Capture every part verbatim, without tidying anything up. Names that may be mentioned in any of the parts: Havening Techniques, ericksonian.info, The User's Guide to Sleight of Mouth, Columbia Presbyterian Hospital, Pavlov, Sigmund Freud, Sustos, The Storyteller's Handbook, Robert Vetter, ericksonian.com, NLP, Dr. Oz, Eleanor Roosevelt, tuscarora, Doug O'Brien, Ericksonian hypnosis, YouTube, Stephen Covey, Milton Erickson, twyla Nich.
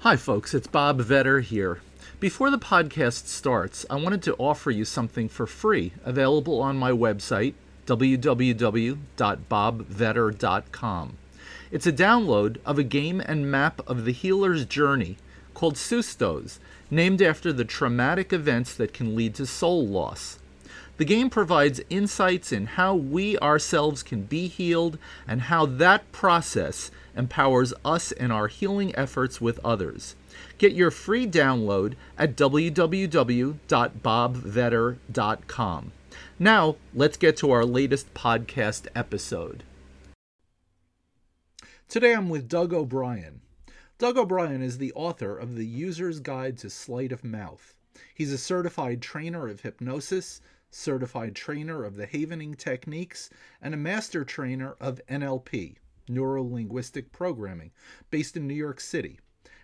Hi folks, it's Bob Vetter here. Before the podcast starts, I wanted to offer you something for free, available on my website, w w w dot bob vetter dot com. It's a download of a game and map of the healer's journey called Sustos, named after the traumatic events that can lead to soul loss. The game provides insights in how we ourselves can be healed and how that process empowers us in our healing efforts with others. Get your free download at w w w dot bob vetter dot com. Now, let's get to our latest podcast episode. Today I'm with Doug O'Brien. Doug O'Brien is the author of The User's Guide to Sleight of Mouth. He's a certified trainer of hypnosis, certified trainer of the Havening Techniques, and a master trainer of N L P, Neuro-Linguistic Programming, based in New York City.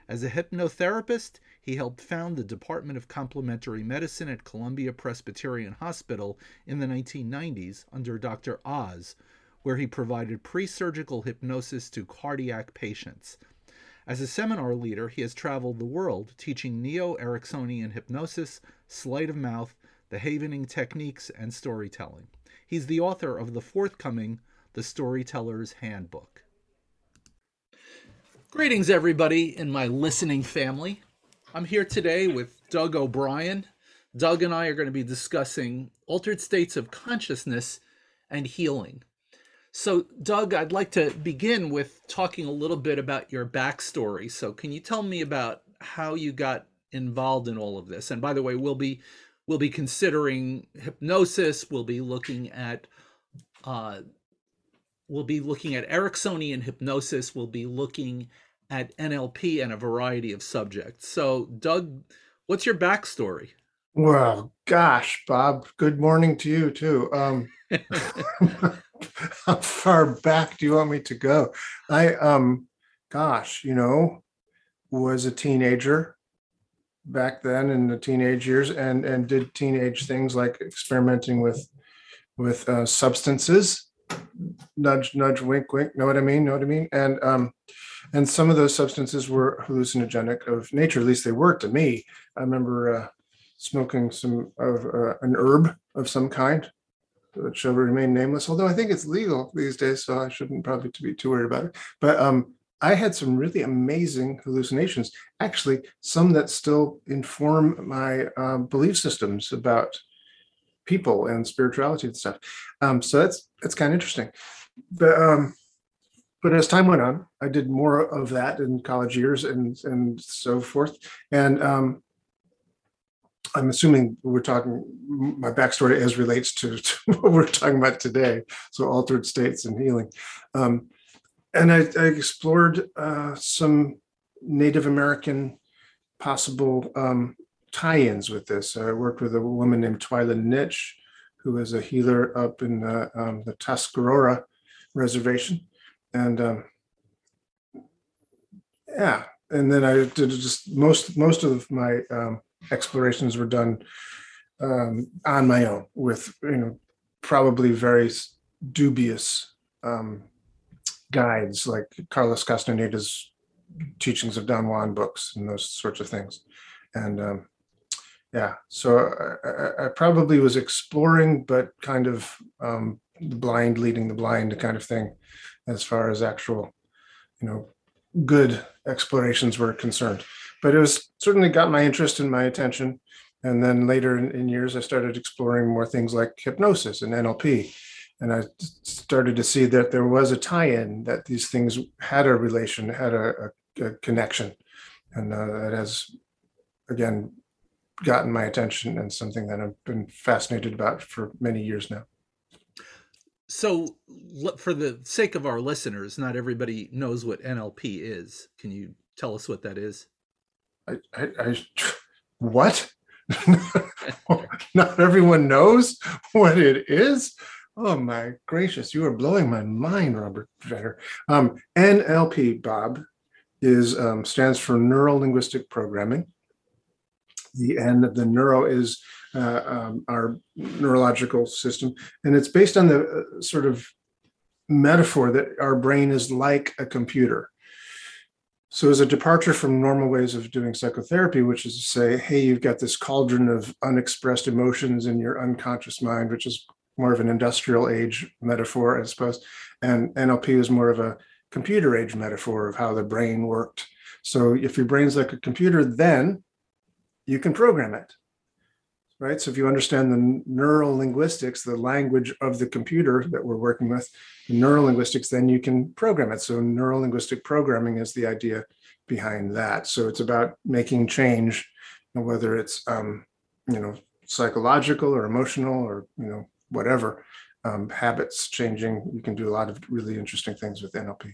As a hypnotherapist, he helped found the Department of Complementary Medicine at Columbia Presbyterian Hospital in the nineteen nineties under Doctor Oz, where he provided pre-surgical hypnosis to cardiac patients. As a seminar leader, he has traveled the world teaching neo-Ericksonian hypnosis, sleight of mouth, the Havening techniques, and storytelling. He's the author of the forthcoming The Storyteller's Handbook. Greetings, everybody in my listening family. I'm here today with Doug O'Brien. Doug and I are going to be discussing altered states of consciousness and healing. So, Doug, I'd like to begin with talking a little bit about your backstory. So can you tell me about how you got involved in all of this? And by the way, we'll be we'll be considering hypnosis. We'll be looking at uh, We'll be looking at Ericksonian hypnosis. We'll be looking at N L P and a variety of subjects. So, Doug, what's your backstory? Well, gosh, Bob, good morning to you, too. Um, how far back do you want me to go? I, um, gosh, you know, was a teenager back then in the teenage years and, and did teenage things like experimenting with, with uh, substances. Nudge, nudge, wink, wink. Know what I mean? Know what I mean? And um, and some of those substances were hallucinogenic of nature. At least they were to me. I remember uh, smoking some of uh, an herb of some kind, which shall remain nameless. Although I think it's legal these days, so I shouldn't probably be too worried about it. But um, I had some really amazing hallucinations. Actually, some that still inform my uh, belief systems about people and spirituality and stuff. Um, so that's that's kind of interesting. But um, but as time went on, I did more of that in college years and and so forth. And um, I'm assuming we're talking my backstory as relates to, to what we're talking about today. So altered states and healing. Um, and I, I explored uh, some Native American possible Um, tie-ins with this. I worked with a woman named Twyla Nich, who is a healer up in the, um, the Tuscarora reservation. And um, yeah, and then I did just most most of my um, explorations were done um, on my own with, you know, probably very dubious um, guides like Carlos Castaneda's teachings of Don Juan books and those sorts of things. And um, yeah, so I, I probably was exploring, but kind of um, the blind leading the blind kind of thing, as far as actual, you know, good explorations were concerned. But it was certainly got my interest and my attention. And then later in, in years, I started exploring more things like hypnosis and N L P. And I started to see that there was a tie-in, that these things had a relation, had a, a, a connection. And uh, that has, again, gotten my attention and something that I've been fascinated about for many years now. So for the sake of our listeners, not everybody knows what N L P is. Can you tell us what that is? I, I, I what? Not everyone knows what it is. Oh my gracious, you are blowing my mind, Robert Vetter. Um, N L P, Bob, is um, stands for neuro-linguistic programming. The N of the neuro is uh, um, our neurological system, and it's based on the uh, sort of metaphor that our brain is like a computer. So as a departure from normal ways of doing psychotherapy, which is to say, hey, you've got this cauldron of unexpressed emotions in your unconscious mind, which is more of an industrial age metaphor, I suppose, and N L P is more of a computer age metaphor of how the brain worked. So if your brain's like a computer, then you can program it, right? So if you understand the neurolinguistics, the language of the computer that we're working with, the neurolinguistics, then you can program it. So neurolinguistic programming is the idea behind that. So it's about making change, and whether it's, um, you know, psychological or emotional or, you know, whatever, um, habits changing. You can do a lot of really interesting things with N L P.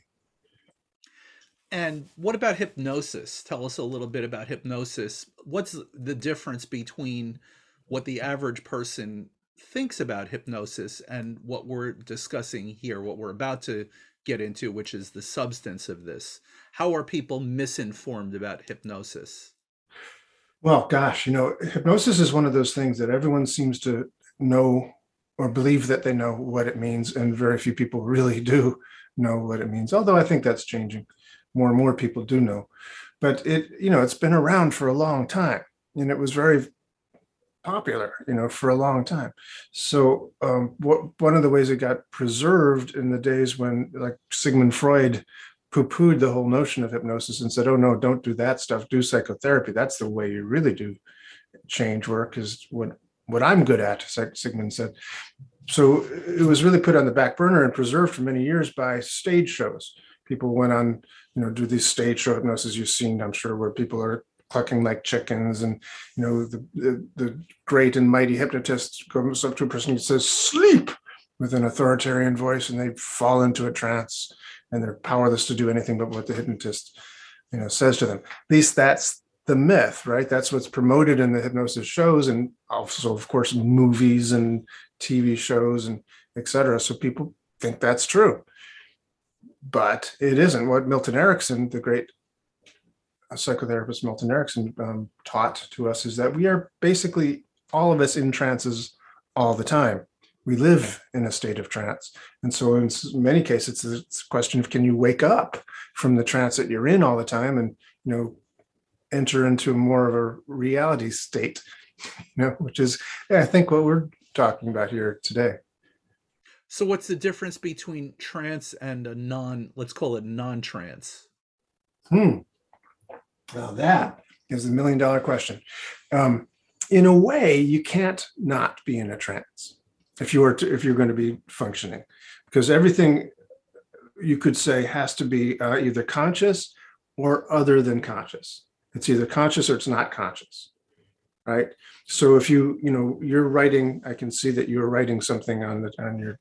And what about hypnosis? Tell us a little bit about hypnosis. What's the difference between what the average person thinks about hypnosis and what we're discussing here, what we're about to get into, which is the substance of this? How are people misinformed about hypnosis? Well, gosh, you know, hypnosis is one of those things that everyone seems to know or believe that they know what it means, and very few people really do know what it means, although I think that's changing. More and more people do know, but it, you know, it's been around for a long time, and it was very popular, you know, for a long time. So um, what, one of the ways it got preserved in the days when, like, Sigmund Freud poo-pooed the whole notion of hypnosis and said, oh no, don't do that stuff, do psychotherapy. That's the way you really do change work, is what, what I'm good at, Sigmund said. So it was really put on the back burner and preserved for many years by stage shows. People went on, you know, do these stage show hypnosis you've seen, I'm sure, where people are clucking like chickens, and, you know, the, the, the great and mighty hypnotist comes up to a person and says, sleep, with an authoritarian voice, and they fall into a trance, and they're powerless to do anything but what the hypnotist, you know, says to them. At least that's the myth, right? That's what's promoted in the hypnosis shows, and also, of course, movies and T V shows and et cetera. So people think that's true. But it isn't. What Milton Erickson, the great psychotherapist Milton Erickson, um, taught to us is that we are basically, all of us, in trances all the time. We live in a state of trance. And so in many cases, it's a question of, can you wake up from the trance that you're in all the time and, you know, enter into more of a reality state, you know, which is, yeah, I think, what we're talking about here today. So what's the difference between trance and a non, let's call it non-trance? Hmm. Well, that is the million dollar question. Um, in a way, you can't not be in a trance if you were to, if you're going to be functioning, because everything you could say has to be uh, either conscious or other than conscious. It's either conscious or it's not conscious. Right. So if you, you know, you're writing, I can see that you're writing something on the, on your,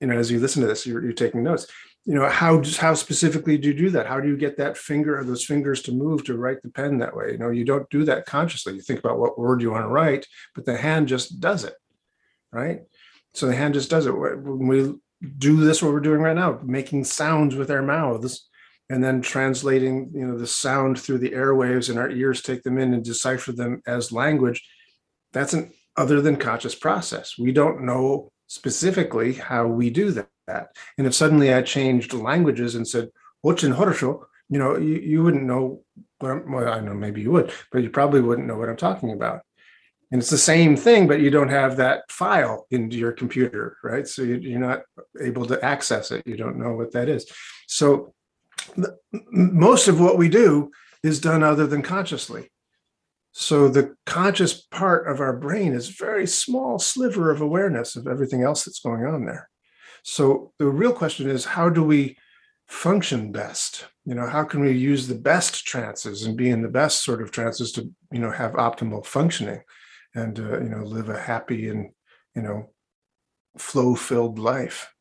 you know, as you listen to this, you're, you're taking notes. You know, how how specifically do you do that? How do you get that finger or those fingers to move to write the pen that way? You know, you don't do that consciously. You think about what word you want to write, but the hand just does it, right? So the hand just does it. When we do this, what we're doing right now, making sounds with our mouths, and then translating, you know, the sound through the airwaves, and our ears take them in and decipher them as language. That's an other than conscious process. We don't know specifically how we do that. And if suddenly I changed languages and said, "Ochin horosho," you know, you, you wouldn't know. Well, I know maybe you would, but you probably wouldn't know what I'm talking about. And it's the same thing, but you don't have that file into your computer, right? So you, you're not able to access it. You don't know what that is. So most of what we do is done other than consciously. So the conscious part of our brain is a very small sliver of awareness of everything else that's going on there. So the real question is, how do we function best? You know, how can we use the best trances and be in the best sort of trances to, you know, have optimal functioning and, uh, you know, live a happy and, you know, flow-filled life?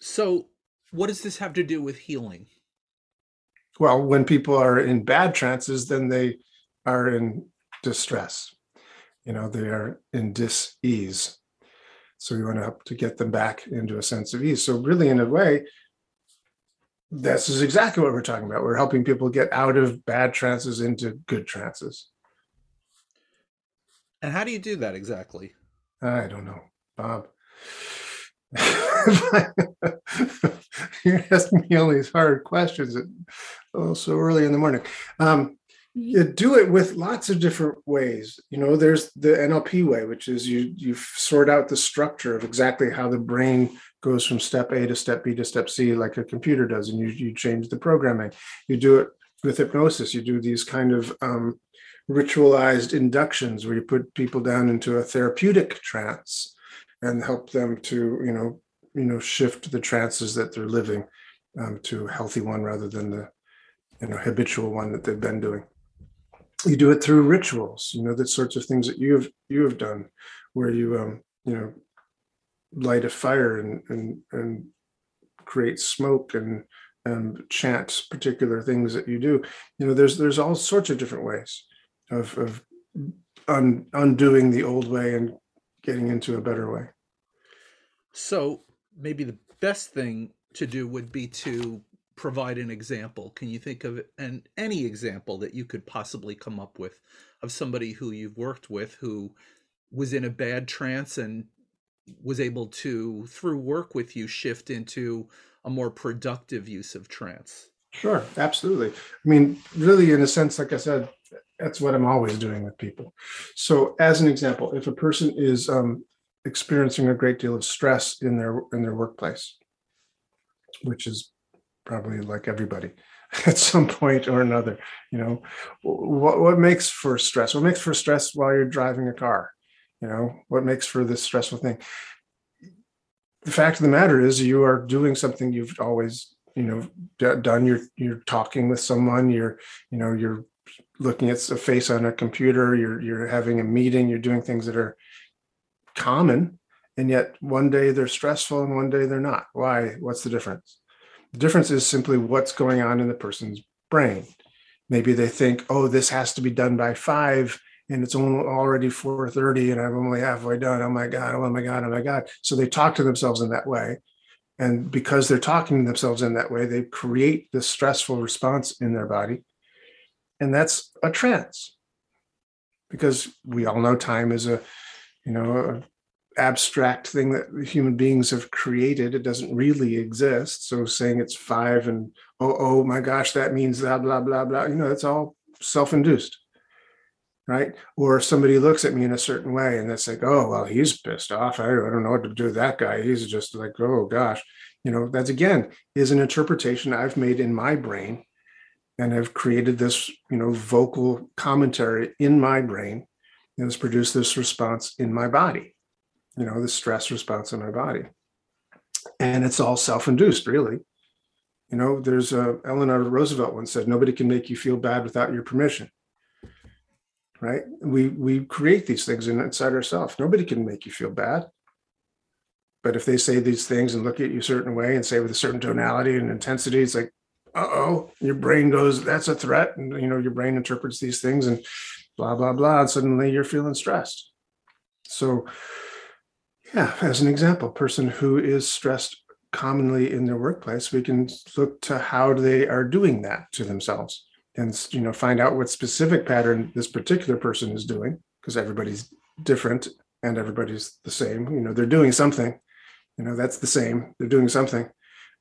So what does this have to do with healing? well, when people are in bad trances, then they are in distress. You know, they are in dis-ease. So we want to help to get them back into a sense of ease. So really, in a way, this is exactly what we're talking about. We're helping people get out of bad trances into good trances. And how do you do that exactly? I don't know, Bob. You're asking me all these hard questions at, oh, so early in the morning. Um, you do it with lots of different ways. You know, there's the N L P way, which is you you sort out the structure of exactly how the brain goes from step A to step B to step C, like a computer does, and you you change the programming. You do it with hypnosis. You do these kind of um, ritualized inductions where you put people down into a therapeutic trance and help them to, you know, you know, shift the trances that they're living um, to a healthy one rather than the, you know, habitual one that they've been doing. You do it through rituals, you know, the sorts of things that you've you've done, where you um, you know, light a fire and and and create smoke and and chant particular things that you do. You know, there's there's all sorts of different ways of of un, undoing the old way and getting into a better way. So maybe the best thing to do would be to provide an example. Can you think of an, any example that you could possibly come up with of somebody who you've worked with who was in a bad trance and was able to, through work with you, shift into a more productive use of trance? Sure, absolutely. I mean, really, in a sense, like I said, that's what I'm always doing with people. So as an example, if a person is um, experiencing a great deal of stress in their in their workplace, which is probably like everybody at some point or another, you know, what, what makes for stress? What makes for stress while you're driving a car? You know, what makes for this stressful thing? The fact of the matter is you are doing something you've always, you know, d- done. You're, you're talking with someone, you're, you know, you're looking at a face on a computer, you're you're having a meeting, you're doing things that are common, and yet one day they're stressful and one day they're not. Why? What's the difference? The difference is simply what's going on in the person's brain. Maybe they think, oh, this has to be done by five, and it's already four thirty, and I'm only halfway done. Oh my God, oh my God, oh my God. So they talk to themselves in that way. And because they're talking to themselves in that way, they create this stressful response in their body. And that's a trance, because we all know time is a, you know, a abstract thing that human beings have created. It doesn't really exist. So saying it's five and, oh, oh my gosh, that means blah, blah, blah, blah. You know, that's all self-induced, right? Or somebody looks at me in a certain way and that's like, oh, well, he's pissed off. I, I don't know what to do with that guy. He's just like, oh gosh, you know, that's again, is an interpretation I've made in my brain. And have created this, you know, vocal commentary in my brain that has produced this response in my body, you know, the stress response in my body. And it's all self-induced, really. You know, there's a Eleanor Roosevelt once said, nobody can make you feel bad without your permission, right? We we create these things inside ourselves. Nobody can make you feel bad. But if they say these things and look at you a certain way and say with a certain tonality and intensity, it's like, uh-oh, your brain goes, that's a threat. And, you know, your brain interprets these things and blah, blah, blah. And suddenly you're feeling stressed. So, yeah, as an example, person who is stressed commonly in their workplace, we can look to how they are doing that to themselves and, you know, find out what specific pattern this particular person is doing, because everybody's different and everybody's the same. You know, they're doing something, you know, that's the same. They're doing something.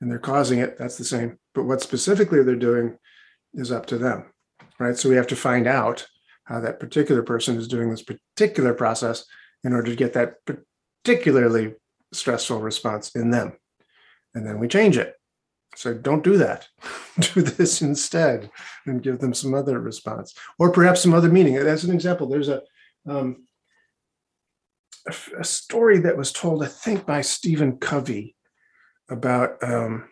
And they're causing it, that's the same. But what specifically they're doing is up to them, right? So we have to find out how that particular person is doing this particular process in order to get that particularly stressful response in them. And then we change it. So don't do that. Do this instead and give them some other response, or perhaps some other meaning. As an example, there's a, um, a, a story that was told, I think, by Stephen Covey, about um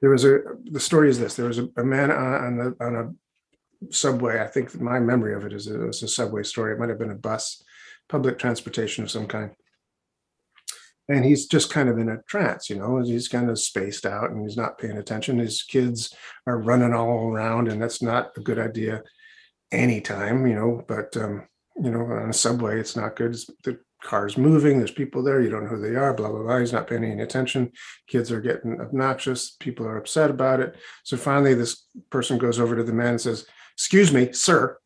there was a the story is this there was a, a man on, on the on a subway. I think my memory of it is it was a subway story. It might have been a bus, public transportation of some kind. And he's just kind of in a trance, you know, he's kind of spaced out and he's not paying attention. His kids are running all around, and that's not a good idea anytime, you know, but, um, you know, on a subway, it's not good. It's, the car's moving, there's people there, you don't know who they are, blah, blah, blah. He's not paying any attention. Kids are getting obnoxious. People are upset about it. So finally, this person goes over to the man and says, "Excuse me, sir,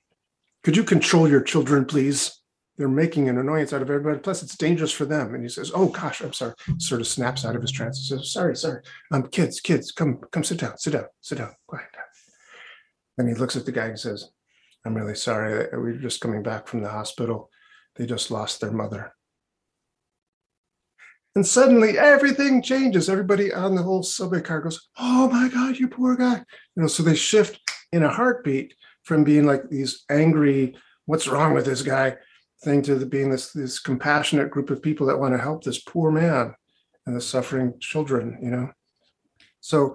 could you control your children, please? They're making an annoyance out of everybody. Plus, it's dangerous for them." And he says, "Oh, gosh, I'm sorry." Sort of snaps out of his trance. He says, sorry, sorry. Um, kids, kids, come, come sit down, sit down, sit down, quiet down. Then he looks at the guy and says, "I'm really sorry. We're just coming back from the hospital. They just lost their mother." And suddenly everything changes. Everybody on the whole subway car goes, "Oh, my God, you poor guy." You know, so they shift in a heartbeat from being like these angry, "What's wrong with this guy?" thing to the being this this compassionate group of people that want to help this poor man and the suffering children, you know. So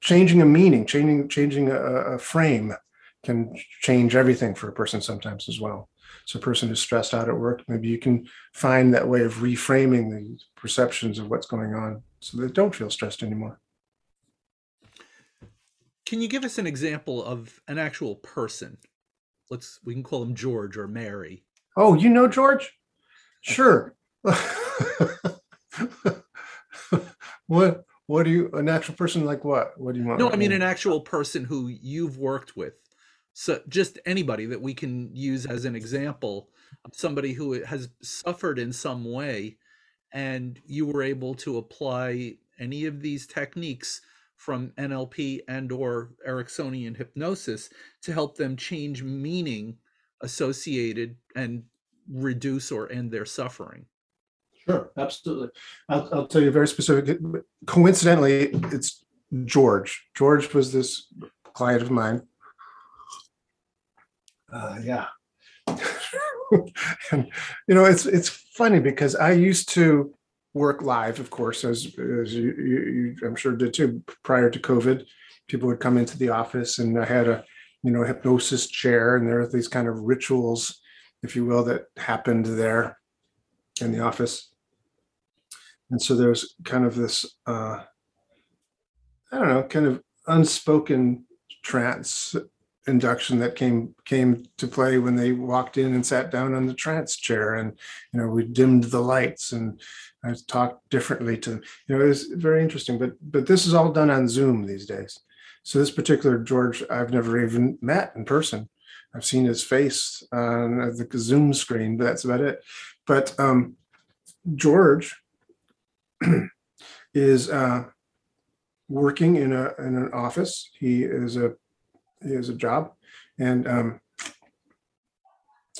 changing a meaning, changing changing a, a frame can change everything for a person sometimes as well. So a person who's stressed out at work, maybe you can find that way of reframing the perceptions of what's going on so they don't feel stressed anymore. Can you give us an example of an actual person? Let's, we can call him George or Mary. Oh, you know George? Sure. What what do you, an actual person like what? What do you want? No, I mean an actual person who you've worked with. So just anybody that we can use as an example of somebody who has suffered in some way, and you were able to apply any of these techniques from N L P and or Ericksonian hypnosis to help them change meaning associated and reduce or end their suffering. Sure, absolutely. I'll, I'll tell you very specific. Coincidentally, it's George. George was this client of mine. Uh, yeah. And, you know, it's it's funny because I used to work live, of course, as, as you, you, you I'm sure did too. Prior to COVID, people would come into the office, and I had a, you know, hypnosis chair, and there were these kind of rituals, if you will, that happened there in the office. And so there was kind of this, uh, I don't know, kind of unspoken trance induction that came came to play when they walked in and sat down on the trance chair, and you know we dimmed the lights and I talked differently to them. You know, it was very interesting. But but this is all done on Zoom these days. So this particular George, I've never even met in person. I've seen his face on the Zoom screen, but that's about it. But um, George is uh, working in a in an office. He is a He has a job, and um,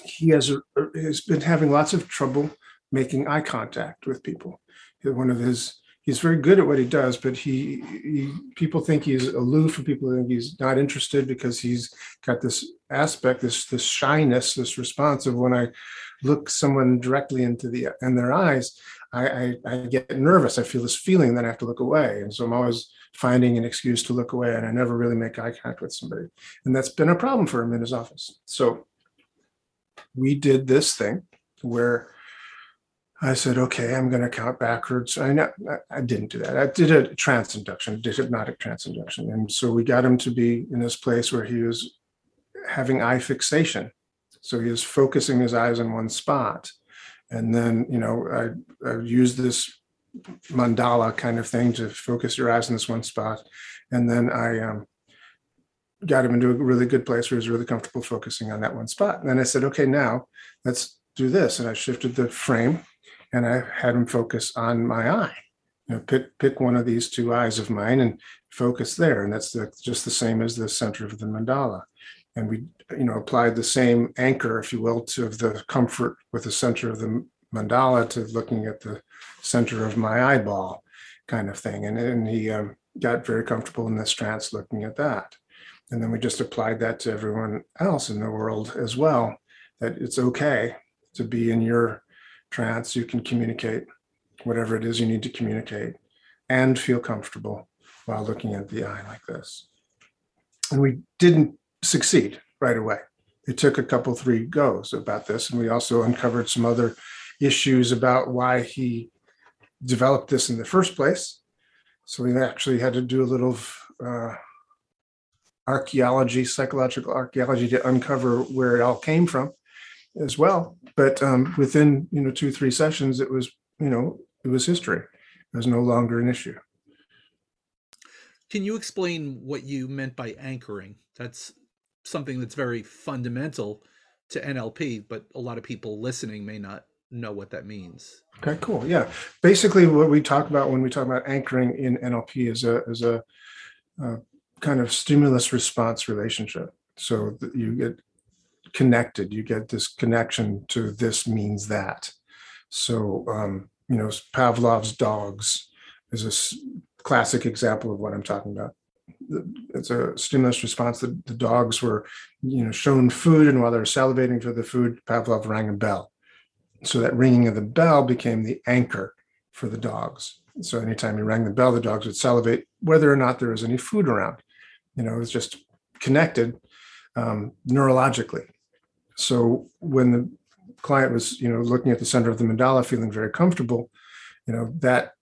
he has, a, has been having lots of trouble making eye contact with people. One of his, he's very good at what he does, but he, he people think he's aloof, and people think he's not interested because he's got this aspect, this this shyness, this response of when I look someone directly into the in their eyes, I, I, I get nervous. I feel this feeling that I have to look away, and so I'm always finding an excuse to look away, and I never really make eye contact with somebody. And that's been a problem for him in his office. So we did this thing where I said, "Okay, I'm going to count backwards." I know I didn't do that. I did a trance induction, did hypnotic trance induction, and so we got him to be in this place where he was having eye fixation. So he was focusing his eyes on one spot. And then, you know, I, I used this mandala kind of thing to focus your eyes in this one spot. And then I um, got him into a really good place where he was really comfortable focusing on that one spot. And then I said, "Okay, now let's do this." And I shifted the frame and I had him focus on my eye. You know, pick, pick one of these two eyes of mine and focus there. And that's the, just the same as the center of the mandala. And we, you know, applied the same anchor, if you will, to the comfort with the center of the mandala to looking at the center of my eyeball kind of thing. And then he um, got very comfortable in this trance looking at that. And then we just applied that to everyone else in the world as well, that it's okay to be in your trance. You can communicate whatever it is you need to communicate and feel comfortable while looking at the eye like this. And we didn't succeed right away. It took a couple, three goes about this. And we also uncovered some other issues about why he developed this in the first place. So we actually had to do a little uh, archaeology, psychological archaeology, to uncover where it all came from as well. But um, within, you know, two, three sessions, it was, you know, it was history. It was no longer an issue. Can you explain what you meant by anchoring? That's something that's very fundamental to N L P, but a lot of people listening may not know what that means. Okay, cool. Yeah. Basically, what we talk about when we talk about anchoring in N L P is a, is a, a kind of stimulus response relationship. So that you get connected, you get this connection to this means that. So, um, you know, Pavlov's dogs is a classic example of what I'm talking about. It's a stimulus response that the dogs were, you know, shown food, and while they were salivating for the food, Pavlov rang a bell. So that ringing of the bell became the anchor for the dogs. So anytime he rang the bell, the dogs would salivate, whether or not there was any food around. You know, it was just connected um, neurologically. So when the client was, you know, looking at the center of the mandala, feeling very comfortable, you know, that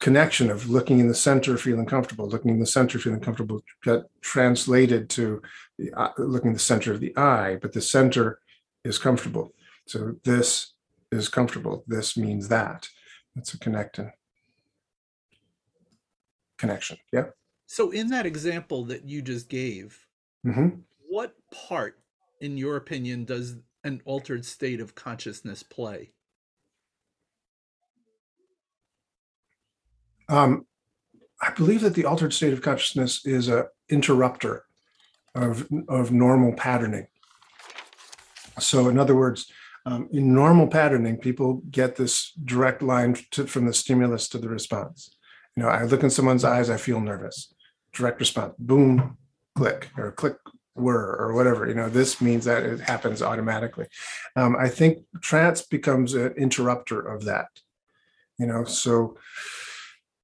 connection of looking in the center, feeling comfortable, looking in the center, feeling comfortable, got translated to the, uh, looking in the center of the eye, but the center is comfortable. So this is comfortable. This means that. That's a connecting connection. Yeah. So in that example that you just gave, mm-hmm. what part, in your opinion, does an altered state of consciousness play? Um, I believe that the altered state of consciousness is an interrupter of, of normal patterning. So in other words, um, in normal patterning, people get this direct line to, from the stimulus to the response. You know, I look in someone's eyes, I feel nervous. Direct response, boom, click, or click, whir, or whatever. You know, this means that it happens automatically. Um, I think trance becomes an interrupter of that, you know, so...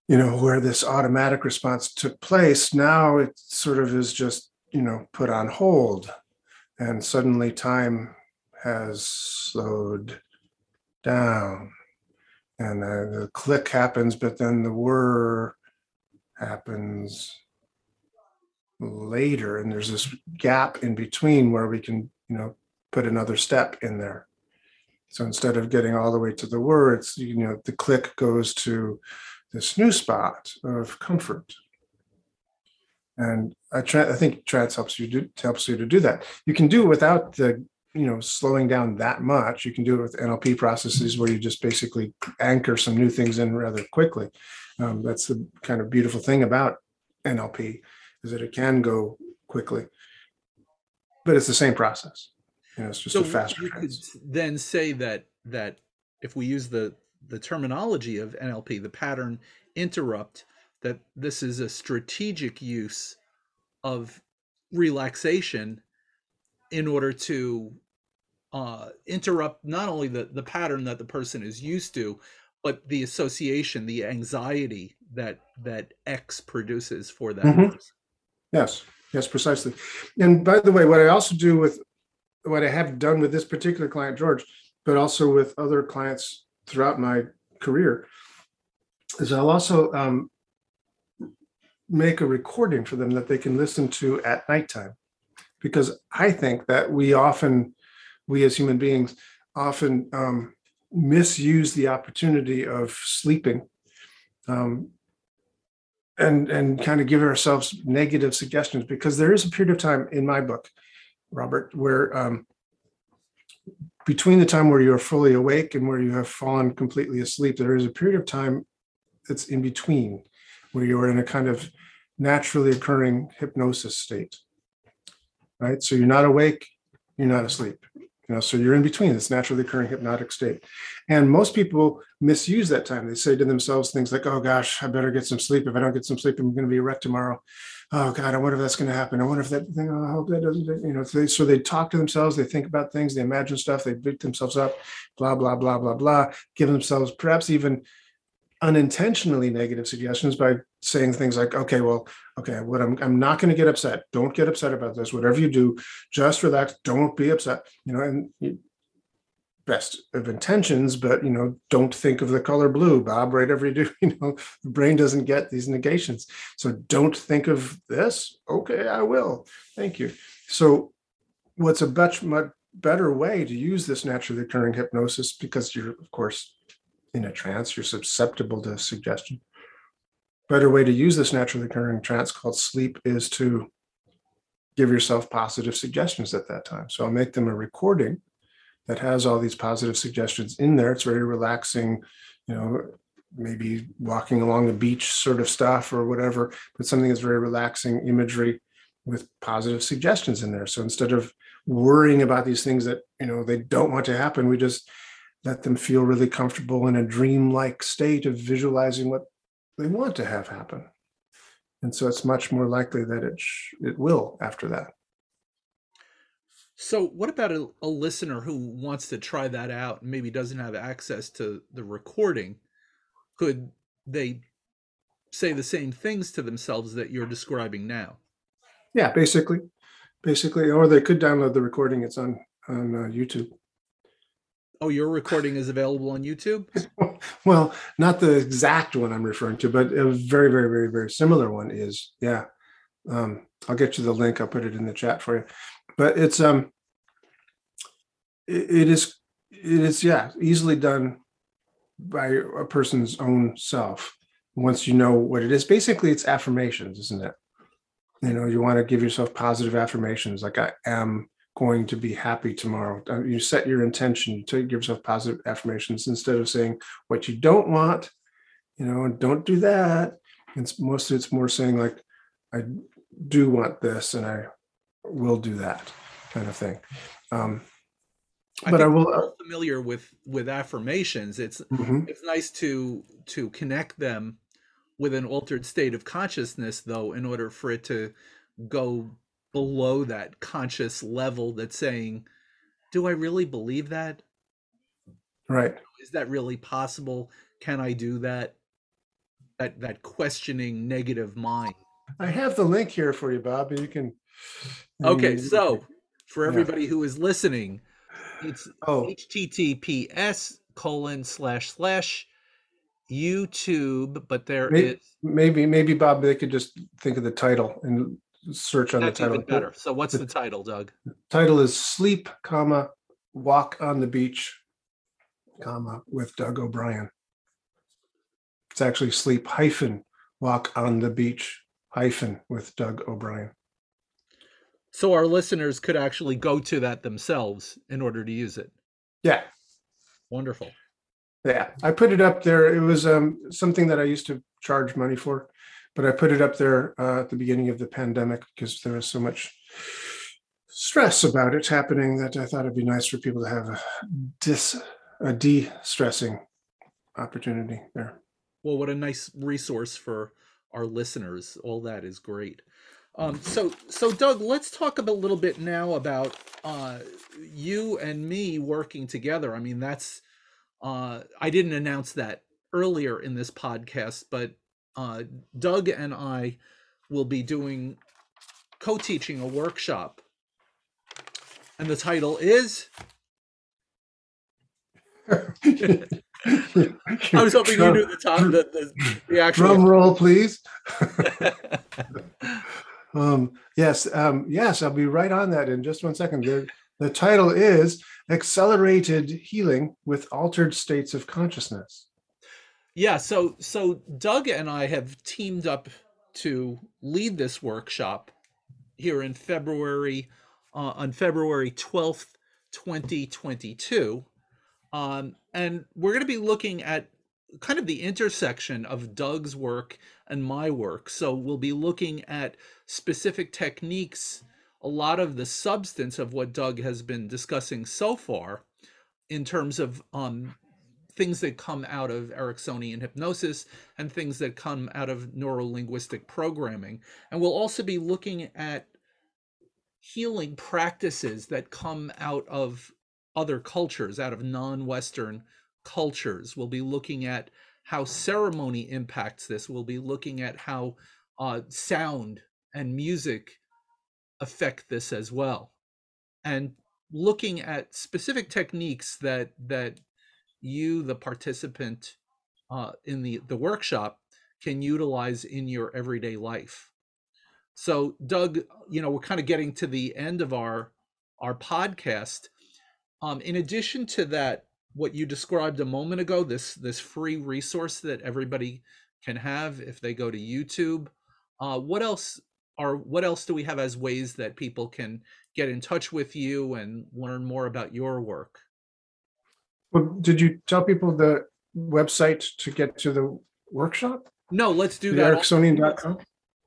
you know, where this automatic response took place, now it sort of is just, you know, put on hold, and suddenly time has slowed down, and the, the click happens, but then the whir happens later, and there's this gap in between where we can, you know, put another step in there. So instead of getting all the way to the whir, it's, you know, the click goes to this new spot of comfort, and I, tra- I think trance helps you do helps you to do that. You can do it without the, you know, slowing down that much. You can do it with N L P processes where you just basically anchor some new things in rather quickly. Um, that's the kind of beautiful thing about N L P, is that it can go quickly, but it's the same process. You know, it's just so a faster. You could then say that that if we use the the terminology of N L P, the pattern interrupt, that this is a strategic use of relaxation in order to uh, interrupt not only the, the pattern that the person is used to, but the association, the anxiety that that X produces for that mm-hmm. person. Yes, yes, precisely. And by the way, what I also do with, what I have done with this particular client, George, but also with other clients throughout my career, is I'll also um, make a recording for them that they can listen to at nighttime, because I think that we often, we as human beings, often um, misuse the opportunity of sleeping, um, and and kind of give ourselves negative suggestions, because there is a period of time in my book, Robert, where um, between the time where you're fully awake and where you have fallen completely asleep, there is a period of time that's in between, where you're in a kind of naturally occurring hypnosis state, right? So you're not awake, you're not asleep, you know, so you're in between this naturally occurring hypnotic state. And most people misuse that time. They say to themselves things like, oh gosh, I better get some sleep. If I don't get some sleep, I'm going to be wrecked tomorrow. Oh God, I wonder if that's going to happen. I wonder if that thing, oh, I hope that doesn't, you know, so they, so they talk to themselves, they think about things, they imagine stuff, they beat themselves up, blah, blah, blah, blah, blah, give themselves perhaps even unintentionally negative suggestions by saying things like, okay, well, okay, what I'm, I'm not going to get upset. Don't get upset about this. Whatever you do, just relax. Don't be upset. You know, and best of intentions, but, you know, don't think of the color blue, Bob, right? Every do, you know, the brain doesn't get these negations. So don't think of this. Okay, I will. Thank you. So what's a much, much better way to use this naturally occurring hypnosis, because you're, of course, in a trance, you're susceptible to suggestion. Better way to use this naturally occurring trance called sleep is to give yourself positive suggestions at that time. So I'll make them a recording that has all these positive suggestions in there. It's very relaxing, you know, maybe walking along the beach sort of stuff or whatever, but something that's very relaxing imagery with positive suggestions in there. So instead of worrying about these things that, you know, they don't want to happen, we just let them feel really comfortable in a dreamlike state of visualizing what they want to have happen. And so it's much more likely that it sh- it will after that. So what about a, a listener who wants to try that out and maybe doesn't have access to the recording? Could they say the same things to themselves that you're describing now? Yeah, basically, basically, or they could download the recording. It's on on uh, YouTube. Oh, your recording is available on YouTube? Well, not the exact one I'm referring to, but a very, very, very, very similar one is. Yeah, um, I'll get you the link. I'll put it in the chat for you. But it's um, it, it is it is yeah easily done by a person's own self once you know what it is. Basically, it's affirmations, isn't it? You know, you want to give yourself positive affirmations, like I am going to be happy tomorrow. You set your intention. You take, give yourself positive affirmations instead of saying what you don't want. You know, don't do that. It's mostly it's more saying like I do want this and I will do that kind of thing. Um, I but I will we're all familiar with with affirmations. It's mm-hmm. it's nice to to connect them with an altered state of consciousness, though, in order for it to go below that conscious level that's saying, do I really believe that? Right. Is that really possible? Can I do that? That that questioning negative mind. I have the link here for you, Bob. You can. Okay, so for everybody yeah. who is listening, it's oh. https colon slash slash YouTube, but there maybe, is maybe maybe Bob they could just think of the title and search on the title. Even better. So what's the, the title, Doug? The title is Sleep, comma Walk on the Beach, comma with Doug O'Brien. It's actually Sleep hyphen Walk on the Beach hyphen with Doug O'Brien. So our listeners could actually go to that themselves in order to use it. Yeah. Wonderful. Yeah, I put it up there. It was um, something that I used to charge money for, but I put it up there uh, at the beginning of the pandemic because there was so much stress about it happening that I thought it'd be nice for people to have a, dis, a de-stressing opportunity there. Well, what a nice resource for our listeners. All that is great. Um, so, so Doug, let's talk a little bit now about uh, you and me working together. I mean, that's Uh, I didn't announce that earlier in this podcast, but uh, Doug and I will be doing co-teaching a workshop, and the title is. I was hoping you knew the top. The, the, the actual drum roll, please. um, yes, um, yes, I'll be right on that in just one second. There, the title is. Accelerated healing with altered states of consciousness. Yeah, so so Doug and I have teamed up to lead this workshop here in February, uh, on February twelfth, twenty twenty-two. Um, and we're going to be looking at kind of the intersection of Doug's work and my work. So we'll be looking at specific techniques, a lot of the substance of what Doug has been discussing so far in terms of um, things that come out of Ericksonian hypnosis and things that come out of neurolinguistic programming. And we'll also be looking at healing practices that come out of other cultures, out of non-Western cultures. We'll be looking at how ceremony impacts this. We'll be looking at how uh, sound and music affect this as well. And looking at specific techniques that that you, the participant uh, in the, the workshop, can utilize in your everyday life. So, Doug, you know, we're kind of getting to the end of our our podcast. Um, in addition to that, what you described a moment ago, this this free resource that everybody can have if they go to YouTube, uh, what else are what else do we have as ways that people can get in touch with you and learn more about your work? Well, did you tell people the website to get to the workshop? No, let's do the that. ericksonian dot com.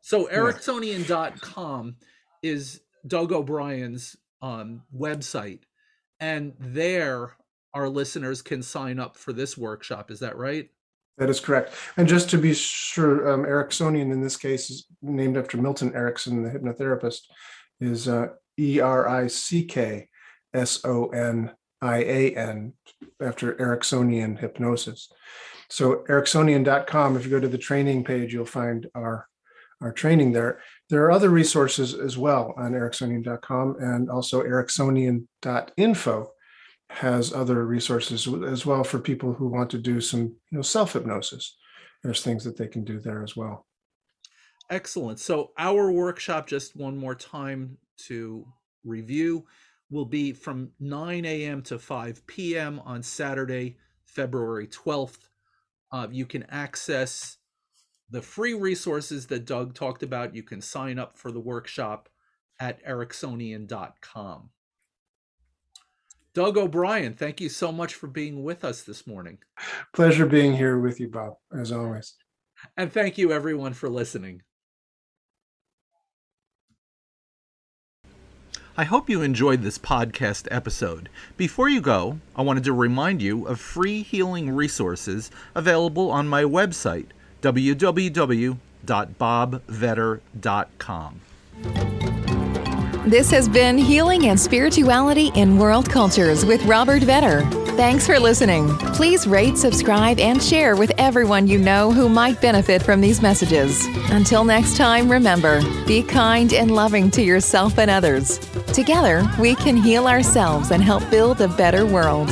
So ericksonian dot com is Doug O'Brien's um, website, and there our listeners can sign up for this workshop. Is that right? That is correct. And just to be sure, um, Ericksonian in this case is named after Milton Erickson, the hypnotherapist, is uh, E R I C K S O N I A N, after Ericksonian hypnosis. So ericksonian dot com, if you go to the training page, you'll find our our training there. There are other resources as well on ericksonian dot com, and also ericksonian dot info has other resources as well for people who want to do some, you know, self-hypnosis. There's things that they can do there as well. Excellent. So our workshop, just one more time to review, will be from nine a.m. to five p.m. on Saturday, February twelfth. Uh, you can access the free resources that Doug talked about. You can sign up for the workshop at ericksonian dot com. Doug O'Brien, thank you so much for being with us this morning. Pleasure being here with you, Bob, as always. And thank you, everyone, for listening. I hope you enjoyed this podcast episode. Before you go, I wanted to remind you of free healing resources available on my website, w w w dot bob vetter dot com. This has been Healing and Spirituality in World Cultures with Robert Vetter. Thanks for listening. Please rate, subscribe, and share with everyone you know who might benefit from these messages. Until next time, remember, be kind and loving to yourself and others. Together, we can heal ourselves and help build a better world.